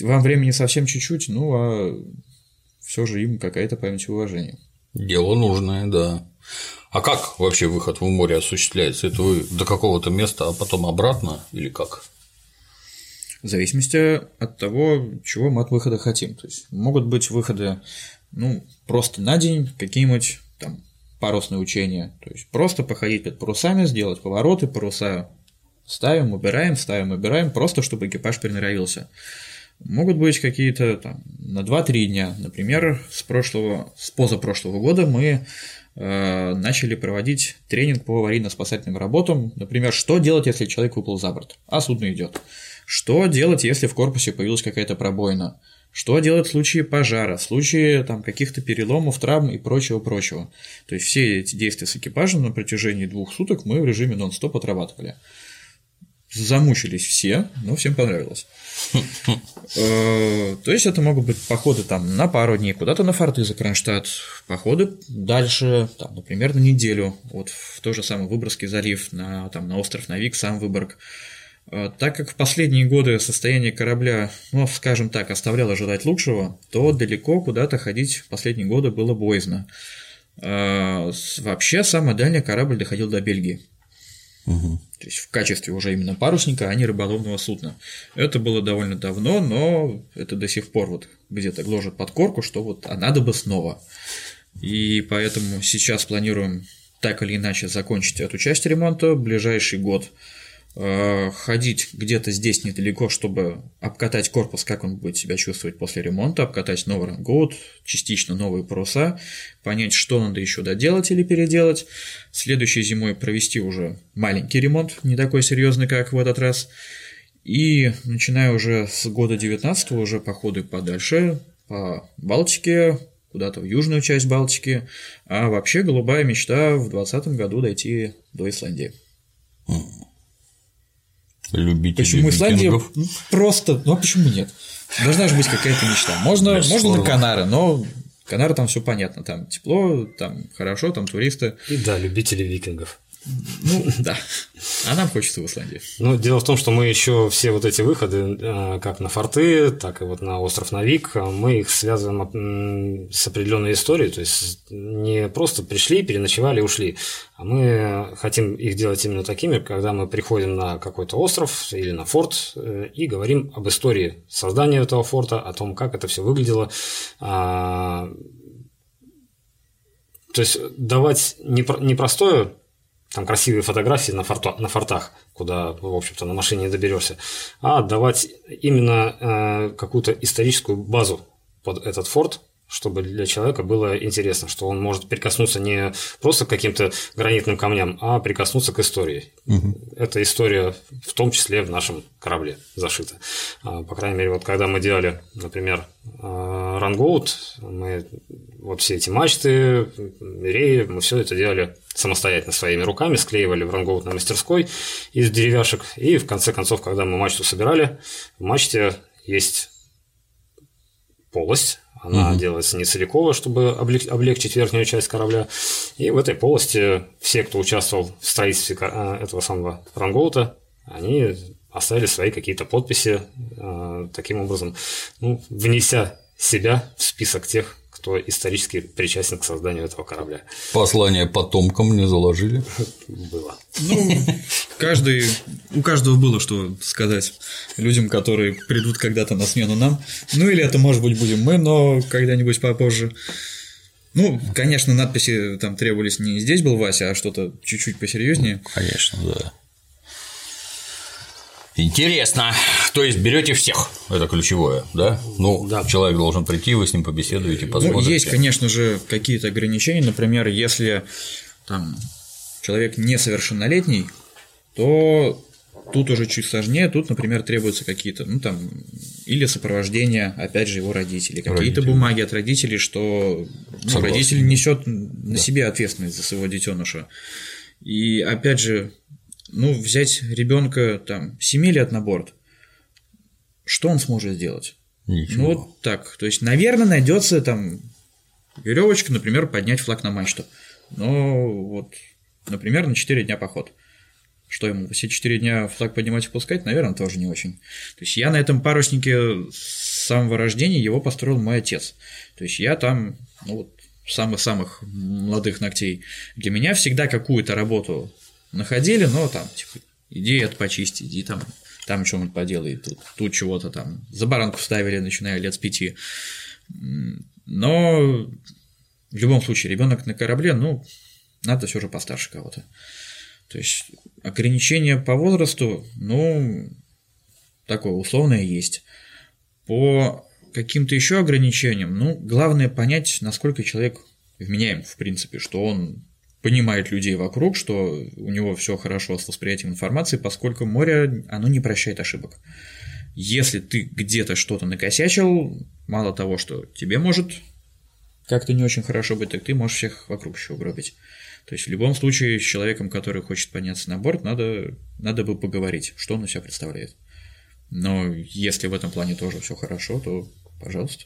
вам времени совсем чуть-чуть, ну, а все же им какая-то память и уважение. Дело нужное, да. А как вообще выход в море осуществляется? Это вы до какого-то места, а потом обратно или как? В зависимости от того, чего мы от выхода хотим. То есть могут быть выходы, ну, просто на день, какие-нибудь там парусные учения. То есть просто походить под парусами, сделать повороты, паруса ставим, убираем, ставим, убираем, просто чтобы экипаж приноровился. Могут быть какие-то там на два-три дня. Например, с прошлого, с позапрошлого года мы э, начали проводить тренинг по аварийно-спасательным работам. Например, что делать, если человек выплыл за борт, а судно идет. Что делать, если в корпусе появилась какая-то пробоина? Что делать в случае пожара, в случае там, каких-то переломов, травм и прочего-прочего? То есть все эти действия с экипажем на протяжении двух суток мы в режиме нон-стоп отрабатывали. Замучились все, но всем понравилось. То есть это могут быть походы там, на пару дней, куда-то на форты за Кронштадт, походы дальше, там, например, на неделю, вот в тот же самый Выборгский залив, на, там, на остров Новик, сам Выборг. Так как в последние годы состояние корабля, ну, скажем так, оставляло желать лучшего, то далеко куда-то ходить в последние годы было боязно. Вообще, самый дальний корабль доходил до Бельгии. Угу. То есть в качестве уже именно парусника, а не рыболовного судна. Это было довольно давно, но это до сих пор вот где-то гложет под корку, что вот а надо бы снова. И поэтому сейчас планируем так или иначе закончить эту часть ремонта в ближайший год. Ходить где-то здесь недалеко, чтобы обкатать корпус, как он будет себя чувствовать после ремонта, обкатать новый рангоут, частично новые паруса, понять, что надо еще доделать или переделать. Следующей зимой провести уже маленький ремонт, не такой серьезный, как в этот раз. И начиная уже с года девятнадцатого уже походы подальше по Балтике, куда-то в южную часть Балтики. А вообще голубая мечта в двадцатом году дойти до Исландии. Любителей почему Исландия? Просто, ну а почему нет? Должна же быть какая-то мечта. Можно, можно на Канары, но Канары там все понятно, там тепло, там хорошо, там туристы. И да, любители викингов. Ну да, а нам хочется в Исландии. Ну, дело в том, что мы еще все вот эти выходы, как на форты, так и вот на остров Новик, мы их связываем с определенной историей, то есть не просто пришли, переночевали и ушли, а мы хотим их делать именно такими, когда мы приходим на какой-то остров или на форт и говорим об истории создания этого форта, о том, как это все выглядело. То есть давать непростое Там красивые фотографии на, форта, на фортах, куда, в общем-то, на машине не доберешься, а отдавать именно э, какую-то историческую базу под этот форт, чтобы для человека было интересно, что он может прикоснуться не просто к каким-то гранитным камням, а прикоснуться к истории. Угу. Эта история в том числе в нашем корабле зашита. По крайней мере, вот когда мы делали, например, рангоут, мы вот все эти мачты, реи, мы все это делали самостоятельно своими руками, склеивали в рангоут на мастерской из деревяшек, и в конце концов, когда мы мачту собирали, в мачте есть полость. Она угу. делается не целиково, чтобы облегчить верхнюю часть корабля. И в этой полости все, кто участвовал в строительстве этого самого рангоута, они оставили свои какие-то подписи, таким образом, ну, внеся себя в список тех, кто исторически причастен к созданию этого корабля. Послание потомкам не заложили? Было. Ну, каждый, у каждого было что сказать людям, которые придут когда-то на смену нам. Ну, или это, может быть, будем мы, но когда-нибудь попозже. Ну, конечно, надписи там требовались не «здесь был Вася», а что-то чуть-чуть посерьезнее. Ну, конечно, да. Интересно. То есть берете всех, это ключевое, да? Ну, да. Человек должен прийти, вы с ним побеседуете, посмотрите. Ну, есть, конечно же, какие-то ограничения. Например, если там человек несовершеннолетний, то тут уже чуть сложнее. Тут, например, требуются какие-то, ну там, или сопровождение, опять же, его родителей, какие-то родители. бумаги от родителей, что ну, родитель несет на да. себе ответственность за своего детеныша. И опять же. Ну, взять ребенка там семь лет на борт, что он сможет сделать? Ничего. Ну, вот так. То есть, наверное, найдется там веревочка, например, поднять флаг на мачту. Ну, вот, например, на четыре дня поход. Что ему, все четыре дня флаг поднимать и пускать, наверное, тоже не очень. То есть, я на этом паруснике с самого рождения его построил мой отец. То есть, я там, ну, вот, самых-самых молодых ногтей. Для меня всегда какую-то работу находили, но там, типа, иди это почисти, иди там, там что-нибудь поделай, тут, тут чего-то там, за баранку ставили, начиная лет с пяти. Но в любом случае, ребенок на корабле, ну, надо все же постарше кого-то. То есть, ограничения по возрасту, ну, такое условное есть. По каким-то еще ограничениям, ну, главное понять, насколько человек вменяем, в принципе, что он понимает людей вокруг, что у него все хорошо с восприятием информации, поскольку море, оно не прощает ошибок. Если ты где-то что-то накосячил, мало того, что тебе может как-то не очень хорошо быть, так ты можешь всех вокруг еще угробить. То есть, в любом случае, с человеком, который хочет подняться на борт, надо, надо бы поговорить, что он из себя представляет. Но если в этом плане тоже все хорошо, то пожалуйста.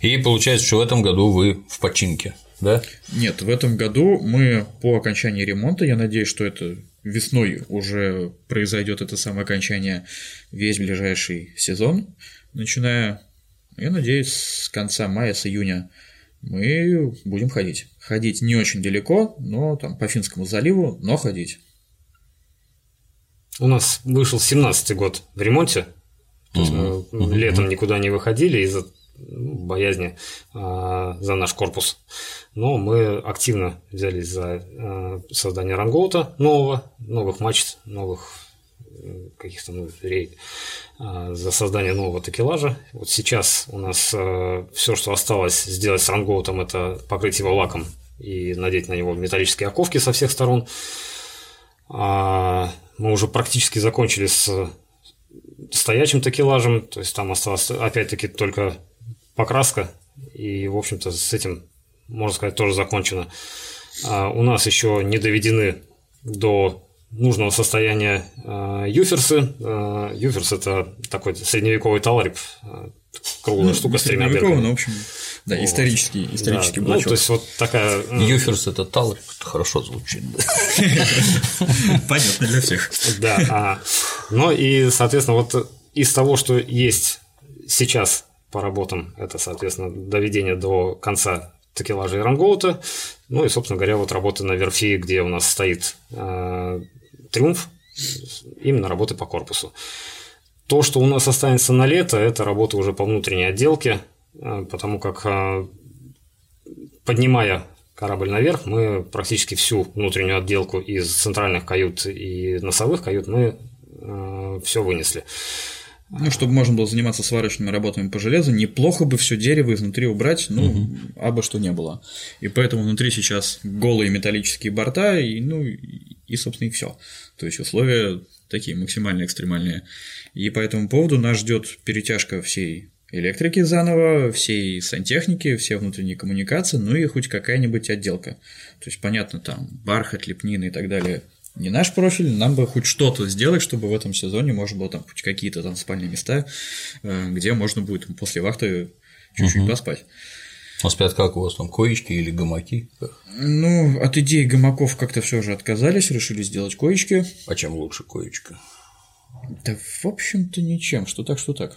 И получается, что в этом году вы в починке. Да? Нет, в этом году мы по окончании ремонта, я надеюсь, что это весной уже произойдет это самое окончание, весь ближайший сезон, начиная, я надеюсь, с конца мая, с июня мы будем ходить. Ходить не очень далеко, но там по Финскому заливу, но ходить. У нас вышел семнадцатый год в ремонте, то есть мы угу. летом никуда не выходили из-за боязни э, за наш корпус. Но мы активно взялись за э, создание рангоута нового, новых мачт, новых э, каких-то ну, рей, э, за создание нового такелажа. Вот сейчас у нас э, все, что осталось сделать с рангоутом, это покрыть его лаком и надеть на него металлические оковки со всех сторон. А мы уже практически закончили с стоячим такелажем, то есть там осталось опять-таки только покраска, и, в общем-то, с этим, можно сказать, тоже закончено. А у нас еще не доведены до нужного состояния а, юферсы. А, юферс – это такой средневековый таларик, круглая ну, штука с тремя дырками. Ну, в общем, да, вот. исторический, исторический да, блочок. Ну, то есть, вот такая… Юферс – это таларик, хорошо звучит. Понятно для всех. Да, ну и, соответственно, вот из того, что есть сейчас по работам, это, соответственно, доведение до конца такелажа и рангоута, ну и, собственно говоря, вот работы на верфи, где у нас стоит э, Триумф, именно работы по корпусу. То, что у нас останется на лето, это работа уже по внутренней отделке, э, потому как, э, поднимая корабль наверх, мы практически всю внутреннюю отделку из центральных кают и носовых кают мы э, все вынесли. Ну, чтобы можно было заниматься сварочными работами по железу, неплохо бы все дерево изнутри убрать, ну, угу. абы что не было. И поэтому внутри сейчас голые металлические борта, и, ну, и, собственно, и все. То есть условия такие максимально экстремальные. И по этому поводу нас ждет перетяжка всей электрики заново, всей сантехники, все внутренние коммуникации, ну и хоть какая-нибудь отделка. То есть, понятно, там бархат, лепнина и так далее. Не наш профиль, нам бы хоть что-то сделать, чтобы в этом сезоне можно было там хоть какие-то там спальные места, где можно будет после вахты чуть-чуть угу. поспать. А спят как у вас там, коечки или гамаки? Ну, от идеи гамаков как-то все же отказались, решили сделать коечки. А чем лучше коечка? Да, в общем-то, ничем, что так, что так.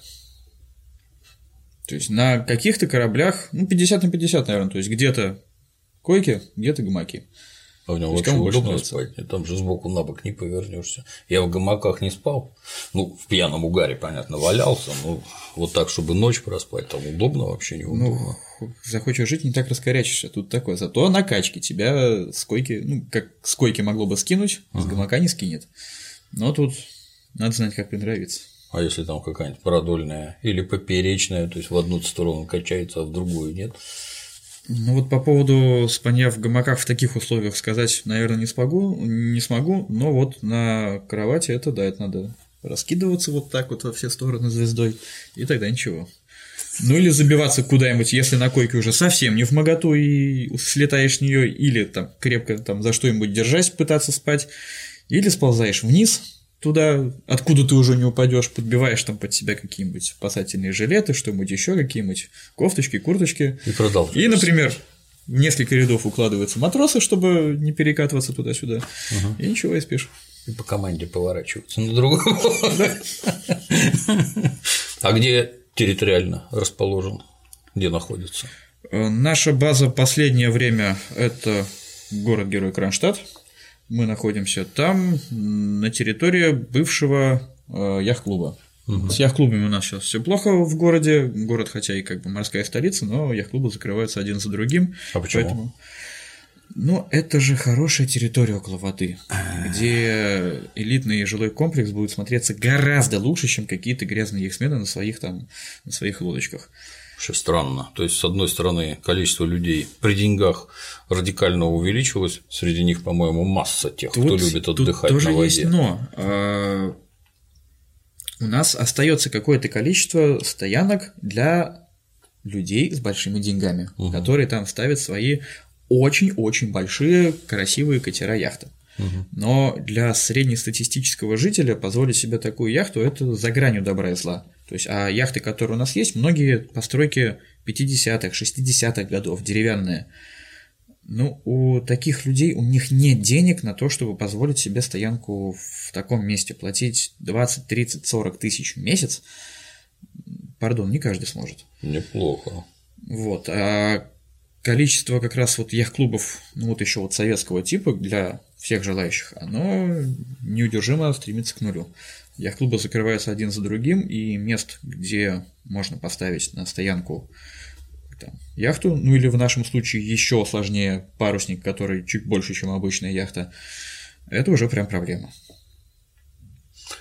То есть на каких-то кораблях, ну, пятьдесят на пятьдесят, наверное, то есть где-то койки, где-то гамаки. А в нем вообще удобно спать, там же сбоку на бок не повернешься. Я в гамаках не спал, ну, в пьяном угаре, понятно, валялся, но вот так, чтобы ночь проспать, там удобно вообще неудобно. Ну, захочешь жить, не так раскорячишься, тут такое, зато на качке тебя с койки, ну, как с койки могло бы скинуть, ага. с гамака не скинет, но тут надо знать, как понравится. А если там какая-нибудь продольная или поперечная, то есть в одну сторону качается, а в другую нет? Ну вот по поводу спанья в гамаках в таких условиях сказать, наверное, не смогу, не смогу, но вот на кровати это да, это надо раскидываться вот так вот во все стороны звездой, и тогда ничего. Ну или забиваться куда-нибудь, если на койке уже совсем не вмоготу и слетаешь с нее, или там крепко там за что-нибудь держась, пытаться спать, или сползаешь вниз туда, откуда ты уже не упадешь, подбиваешь там под себя какие-нибудь спасательные жилеты, что-нибудь еще, какие-нибудь кофточки, курточки. И продолжаешь. И, например, в несколько рядов укладываются матросы, чтобы не перекатываться туда-сюда. Угу. И ничего, и спишь. И по команде поворачиваются на другого. А где территориально расположен? Где находится? Наша база последнее время – это город-герой Кронштадт. Мы находимся там, на территории бывшего э, яхт-клуба. Угу. С яхт-клубами у нас сейчас все плохо в городе. Город, хотя и как бы морская столица, но яхт-клубы закрываются один за другим. А почему? Поэтому... Ну, это же хорошая территория около воды, где элитный жилой комплекс будет смотреться гораздо лучше, чем какие-то грязные их смены на своих там, на своих лодочках. Вообще странно. То есть, с одной стороны, количество людей при деньгах радикально увеличилось, среди них, по-моему, масса тех, тут, кто любит отдыхать тут тоже на воде. Есть но. У нас остается какое-то количество стоянок для людей с большими деньгами, угу. которые там ставят свои очень-очень большие красивые катера яхты. Угу. Но для среднестатистического жителя позволить себе такую яхту – это за гранью добра и зла. То есть, а яхты, которые у нас есть, многие постройки пятидесятых, шестидесятых годов, деревянные. Ну, у таких людей, у них нет денег на то, чтобы позволить себе стоянку в таком месте. Платить двадцать, тридцать, сорок тысяч в месяц, пардон, не каждый сможет. Неплохо. Вот, а количество как раз вот яхт-клубов, ну вот еще вот советского типа для всех желающих, оно неудержимо стремится к нулю. Яхт-клубы закрываются один за другим, и мест, где можно поставить на стоянку там, яхту, ну или в нашем случае еще сложнее парусник, который чуть больше, чем обычная яхта, это уже прям проблема.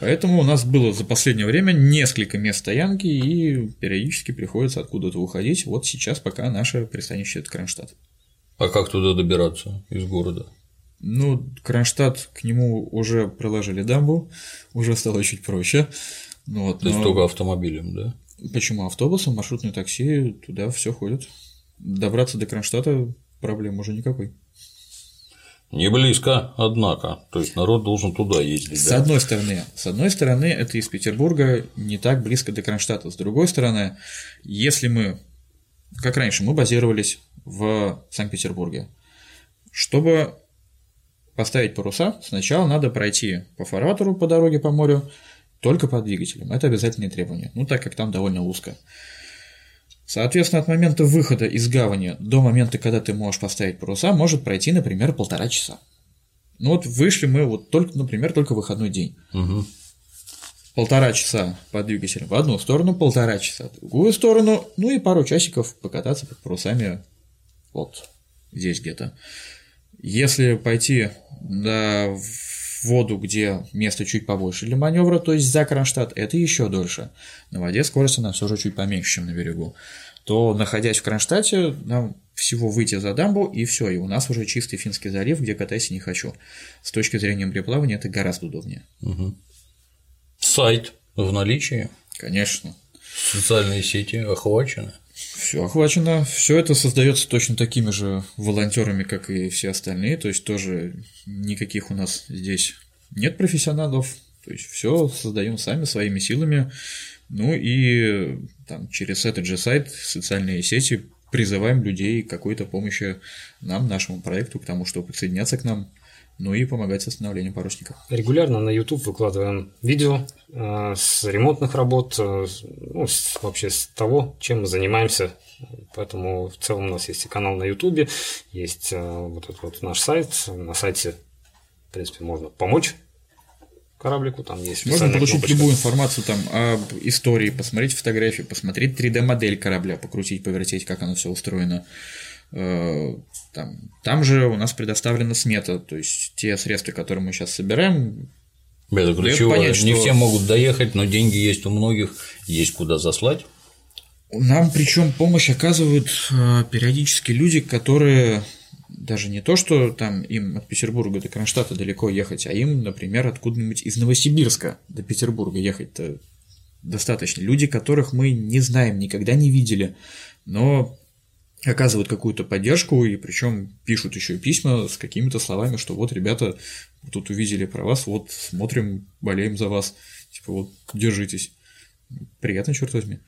Поэтому у нас было за последнее время несколько мест стоянки, и периодически приходится откуда-то уходить. Вот сейчас пока наше пристанище – это Кронштадт. А как туда добираться из города? Ну, Кронштадт, к нему уже проложили дамбу, уже стало чуть проще. Вот, то но... есть только автомобилем, да? Почему автобусом, маршрутное такси, туда все ходит. Добраться до Кронштадта проблем уже никакой. Не близко, однако. То есть народ должен туда ездить. С да? одной стороны, с одной стороны, это из Петербурга не так близко до Кронштадта. С другой стороны, если мы, как раньше, мы базировались в Санкт-Петербурге, чтобы поставить паруса, сначала надо пройти по фарватеру по дороге по морю, только по двигателям. Это обязательное требование, ну так как там довольно узко. Соответственно, от момента выхода из гавани до момента, когда ты можешь поставить паруса, может пройти, например, полтора часа. Ну вот вышли мы вот только, например, только выходной день. Угу. Полтора часа по двигателям в одну сторону, полтора часа в другую сторону, ну и пару часиков покататься под парусами вот здесь где-то. Если пойти на воду, где место чуть побольше для маневра, то есть за Кронштадт, это еще дольше. На воде скорость у нас уже чуть поменьше, чем на берегу. То, находясь в Кронштадте, нам всего выйти за дамбу, и все, и у нас уже чистый Финский залив, где катайся не хочу. С точки зрения мореплавания это гораздо удобнее. Угу. Сайт в наличии? Конечно. Социальные сети охвачены. Все охвачено, все это создается точно такими же волонтерами, как и все остальные. То есть тоже никаких у нас здесь нет профессионалов. То есть все создаем сами своими силами. Ну и там, через этот же сайт, социальные сети, призываем людей к какой-то помощи нам, нашему проекту, к тому, чтобы присоединяться к нам, ну и помогать с восстановлением парусника. Регулярно на YouTube выкладываем видео с ремонтных работ, ну, вообще с того, чем мы занимаемся. Поэтому в целом у нас есть и канал на YouTube, есть вот этот вот наш сайт. На сайте, в принципе, можно помочь кораблику, там есть. Можно получить кнопочка. Любую информацию там об истории, посмотреть фотографии, посмотреть три дэ модель корабля, покрутить, повертеть, как оно все устроено. Там, там же у нас предоставлена смета, то есть те средства, которые мы сейчас собираем. Это ключевое. Понять, что... Не все могут доехать, но деньги есть у многих, есть куда заслать. Нам причем помощь оказывают периодически люди, которые даже не то, что там им от Петербурга до Кронштадта далеко ехать, а им, например, откуда-нибудь из Новосибирска до Петербурга ехать-то достаточно. Люди, которых мы не знаем, никогда не видели, но оказывают какую-то поддержку, и причем пишут еще письма с какими-то словами, что вот, ребята, тут увидели про вас, вот смотрим, болеем за вас, типа вот держитесь. Приятно, черт возьми,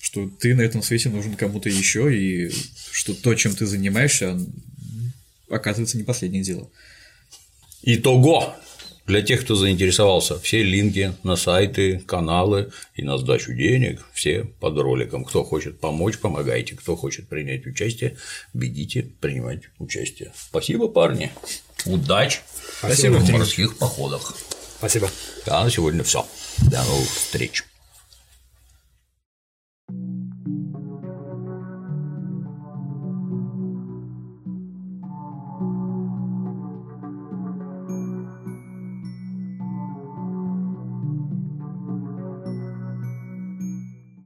что ты на этом свете нужен кому-то еще, и что то, чем ты занимаешься, оказывается не последнее дело. Итого! Для тех, кто заинтересовался, все линки на сайты, каналы и на сдачу денег все под роликом. Кто хочет помочь, помогайте. Кто хочет принять участие, бегите принимать участие. Спасибо, парни. Удач в морских походах. Спасибо. Да, на сегодня все. До новых встреч.